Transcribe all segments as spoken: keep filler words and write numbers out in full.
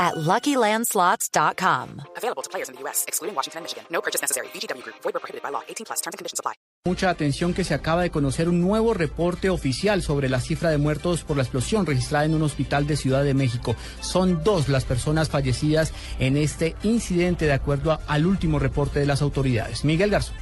at lucky land slots dot com. Available to players in the U S, excluding Washington and Michigan. No purchase necessary. V G W Group. Void where prohibited by law. eighteen plus. Terms and conditions apply. Mucha atención que se acaba de conocer un nuevo reporte oficial sobre la cifra de muertos por la explosión registrada en un hospital de Ciudad de México. Son dos las personas fallecidas en este incidente, de acuerdo a, al último reporte de las autoridades. Miguel Garzón.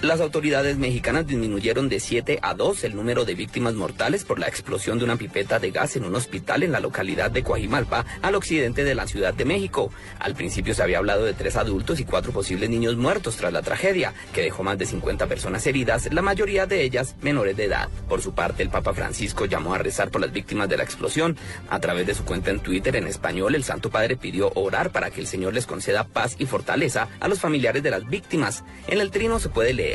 Las autoridades mexicanas disminuyeron de siete a dos el número de víctimas mortales por la explosión de una pipeta de gas en un hospital en la localidad de Cuajimalpa, al occidente de la Ciudad de México. Al principio se había hablado de tres adultos y cuatro posibles niños muertos tras la tragedia, que dejó más de cincuenta personas heridas, la mayoría de ellas menores de edad. Por su parte, el Papa Francisco llamó a rezar por las víctimas de la explosión. A través de su cuenta en Twitter en español, el Santo Padre pidió orar para que el Señor les conceda paz y fortaleza a los familiares de las víctimas. En el trino se puede leer: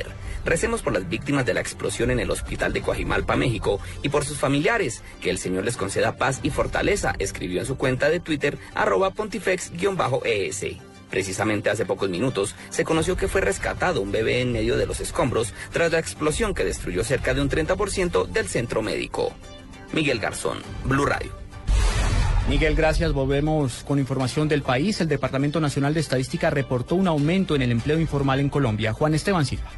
recemos por las víctimas de la explosión en el hospital de Cuajimalpa, México, y por sus familiares, que el Señor les conceda paz y fortaleza, escribió en su cuenta de Twitter, arroba pontifex guión es. Precisamente hace pocos minutos se conoció que fue rescatado un bebé en medio de los escombros tras la explosión que destruyó cerca de un treinta por ciento del centro médico. Miguel Garzón, Blue Radio. Miguel, gracias. Volvemos con información del país. El Departamento Nacional de Estadística reportó un aumento en el empleo informal en Colombia. Juan Esteban Silva.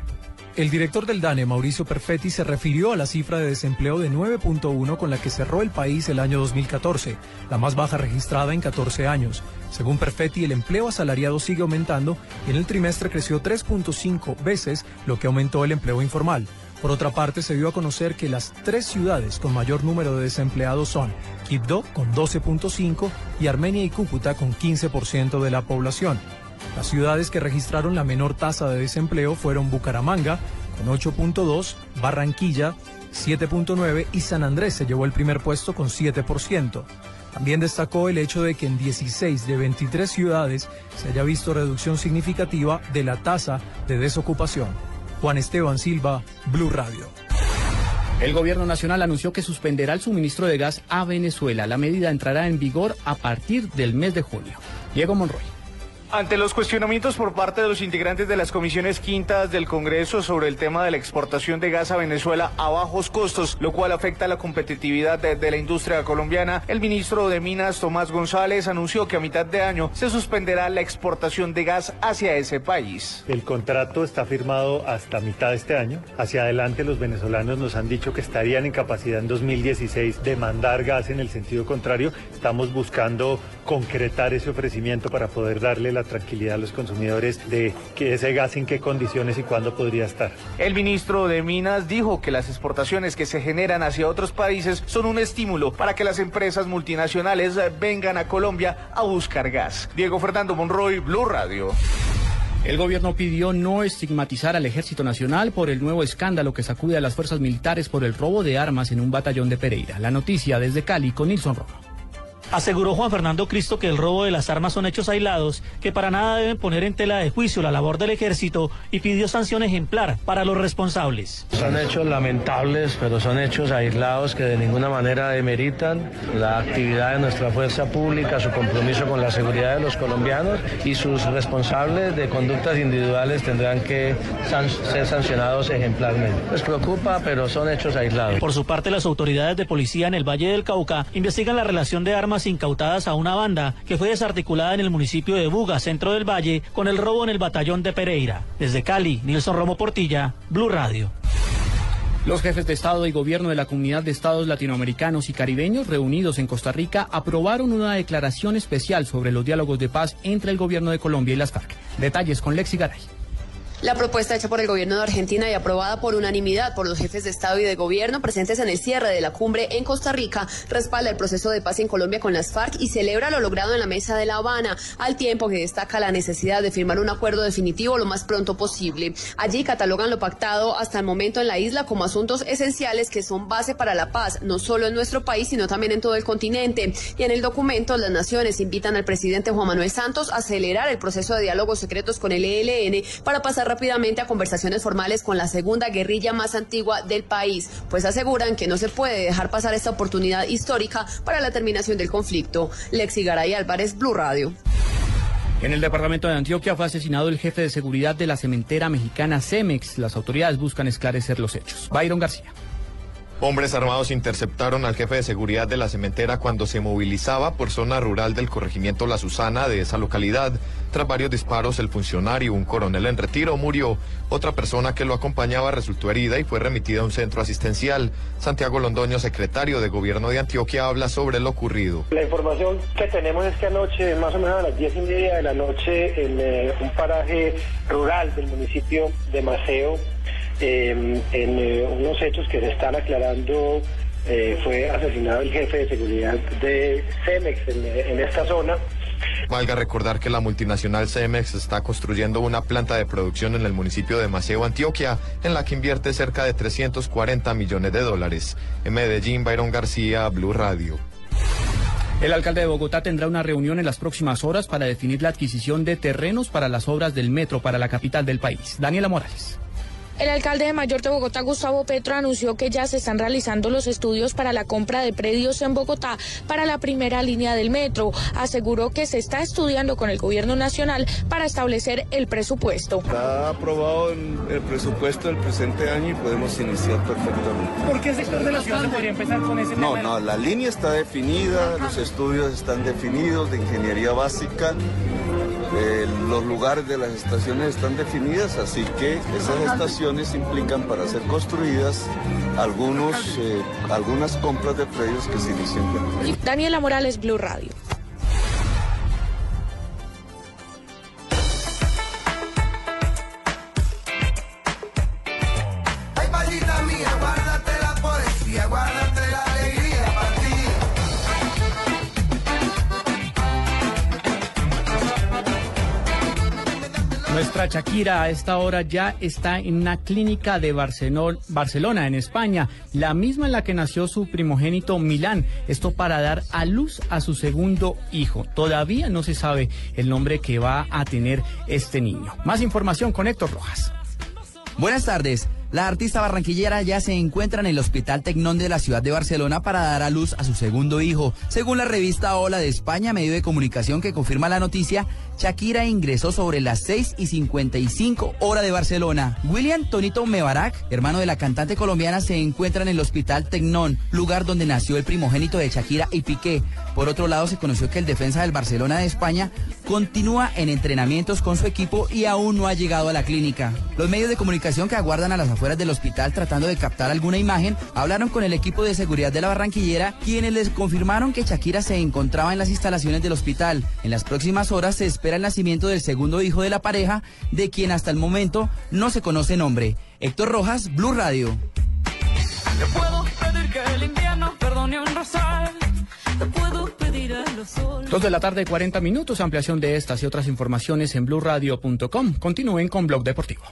El director del DANE, Mauricio Perfetti, se refirió a la cifra de desempleo de nueve punto uno con la que cerró el país el año dos mil catorce, la más baja registrada en catorce años. Según Perfetti, el empleo asalariado sigue aumentando y en el trimestre creció tres punto cinco veces lo que aumentó el empleo informal. Por otra parte, se dio a conocer que las tres ciudades con mayor número de desempleados son Quibdó, con doce punto cinco, y Armenia y Cúcuta, con quince por ciento de la población. Las ciudades que registraron la menor tasa de desempleo fueron Bucaramanga, con ocho punto dos, Barranquilla, siete punto nueve, y San Andrés se llevó el primer puesto con siete por ciento. También destacó el hecho de que en dieciséis de veintitrés ciudades se haya visto reducción significativa de la tasa de desocupación. Juan Esteban Silva, Blue Radio. El gobierno nacional anunció que suspenderá el suministro de gas a Venezuela. La medida entrará en vigor a partir del mes de junio. Diego Monroy. Ante los cuestionamientos por parte de los integrantes de las comisiones quintas del Congreso sobre el tema de la exportación de gas a Venezuela a bajos costos, lo cual afecta la competitividad de, de la industria colombiana, el ministro de Minas, Tomás González, anunció que a mitad de año se suspenderá la exportación de gas hacia ese país. El contrato está firmado hasta mitad de este año. Hacia adelante los venezolanos nos han dicho que estarían en capacidad en dos mil dieciséis de mandar gas en el sentido contrario. Estamos buscando concretar ese ofrecimiento para poder darle la tranquilidad a los consumidores de que ese gas en qué condiciones y cuándo podría estar. El ministro de Minas dijo que las exportaciones que se generan hacia otros países son un estímulo para que las empresas multinacionales vengan a Colombia a buscar gas. Diego Fernando Monroy, Blue Radio. El gobierno pidió no estigmatizar al Ejército Nacional por el nuevo escándalo que sacude a las fuerzas militares por el robo de armas en un batallón de Pereira. La noticia desde Cali con Nilson Rojo. Aseguró Juan Fernando Cristo que el robo de las armas son hechos aislados, que para nada deben poner en tela de juicio la labor del Ejército, y pidió sanción ejemplar para los responsables. Son hechos lamentables, pero son hechos aislados que de ninguna manera demeritan la actividad de nuestra fuerza pública, su compromiso con la seguridad de los colombianos, y sus responsables de conductas individuales tendrán que san- ser sancionados ejemplarmente. Les preocupa, pero son hechos aislados. Por su parte, las autoridades de policía en el Valle del Cauca investigan la relación de armas incautadas a una banda que fue desarticulada en el municipio de Buga, centro del Valle, con el robo en el batallón de Pereira. Desde Cali, Nilson Romo Portilla, Blue Radio. Los jefes de Estado y Gobierno de la Comunidad de Estados Latinoamericanos y Caribeños reunidos en Costa Rica aprobaron una declaración especial sobre los diálogos de paz entre el gobierno de Colombia y las FARC. Detalles con Lexi Garay. La propuesta hecha por el gobierno de Argentina y aprobada por unanimidad por los jefes de Estado y de Gobierno presentes en el cierre de la cumbre en Costa Rica respalda el proceso de paz en Colombia con las FARC y celebra lo logrado en la mesa de La Habana, al tiempo que destaca la necesidad de firmar un acuerdo definitivo lo más pronto posible. Allí catalogan lo pactado hasta el momento en la isla como asuntos esenciales que son base para la paz, no solo en nuestro país, sino también en todo el continente. Y en el documento, las naciones invitan al presidente Juan Manuel Santos a acelerar el proceso de diálogos secretos con el E L N para pasar pasar rápidamente a conversaciones formales con la segunda guerrilla más antigua del país, pues aseguran que no se puede dejar pasar esta oportunidad histórica para la terminación del conflicto. Lexi Garay Álvarez, Blue Radio. En el departamento de Antioquia fue asesinado el jefe de seguridad de la cementera mexicana CEMEX. Las autoridades buscan esclarecer los hechos. Bayron García. Hombres armados interceptaron al jefe de seguridad de la cementera cuando se movilizaba por zona rural del corregimiento La Susana de esa localidad. Tras varios disparos, el funcionario, un coronel en retiro, murió. Otra persona que lo acompañaba resultó herida y fue remitida a un centro asistencial. Santiago Londoño, secretario de Gobierno de Antioquia, habla sobre lo ocurrido. La información que tenemos es que anoche, más o menos a las diez y media de la noche, en eh, un paraje rural del municipio de Maceo, Eh, en eh, unos hechos que se están aclarando, eh, fue asesinado el jefe de seguridad de CEMEX en, en esta zona. Valga recordar que la multinacional CEMEX está construyendo una planta de producción en el municipio de Maceo, Antioquia, en la que invierte cerca de trescientos cuarenta millones de dólares. En Medellín, Bayron García, Blue Radio. El alcalde de Bogotá tendrá una reunión en las próximas horas para definir la adquisición de terrenos para las obras del metro para la capital del país. Daniela Morales. El alcalde mayor de Bogotá, Gustavo Petro, anunció que ya se están realizando los estudios para la compra de predios en Bogotá para la primera línea del metro. Aseguró que se está estudiando con el gobierno nacional para establecer el presupuesto. Está aprobado el, el presupuesto del presente año y podemos iniciar perfectamente. ¿Por qué el sector de la ciudad se podría empezar con ese tema? No, no, la línea está definida, los estudios están definidos de ingeniería básica. Eh, los lugares de las estaciones están definidas, así que esas estaciones implican para ser construidas algunos, eh, algunas compras de predios que se inician. Daniela Morales, Blue Radio. Nuestra Shakira a esta hora ya está en una clínica de Barcelona, en España, la misma en la que nació su primogénito Milán, esto para dar a luz a su segundo hijo. Todavía no se sabe el nombre que va a tener este niño. Más información con Héctor Rojas. Buenas tardes. La artista barranquillera ya se encuentra en el Hospital Tecnón de la ciudad de Barcelona para dar a luz a su segundo hijo. Según la revista Hola de España, medio de comunicación que confirma la noticia, Shakira ingresó sobre las seis y cincuenta y cinco hora de Barcelona. William Tonito Mebarak, hermano de la cantante colombiana, se encuentra en el Hospital Tecnón, lugar donde nació el primogénito de Shakira y Piqué. Por otro lado, se conoció que el defensa del Barcelona de España continúa en entrenamientos con su equipo y aún no ha llegado a la clínica. Los medios de comunicación que aguardan a las afueras del hospital tratando de captar alguna imagen hablaron con el equipo de seguridad de la barranquillera, quienes les confirmaron que Shakira se encontraba en las instalaciones del hospital. En las próximas horas se espera el nacimiento del segundo hijo de la pareja, de quien hasta el momento no se conoce nombre. Héctor Rojas, Blue Radio. Te puedo pedir que el invierno perdone un rosal. Te puedo pedir a los soles. dos de la tarde, cuarenta minutos. Ampliación de estas y otras informaciones en blue radio punto com. Continúen con Blog Deportivo.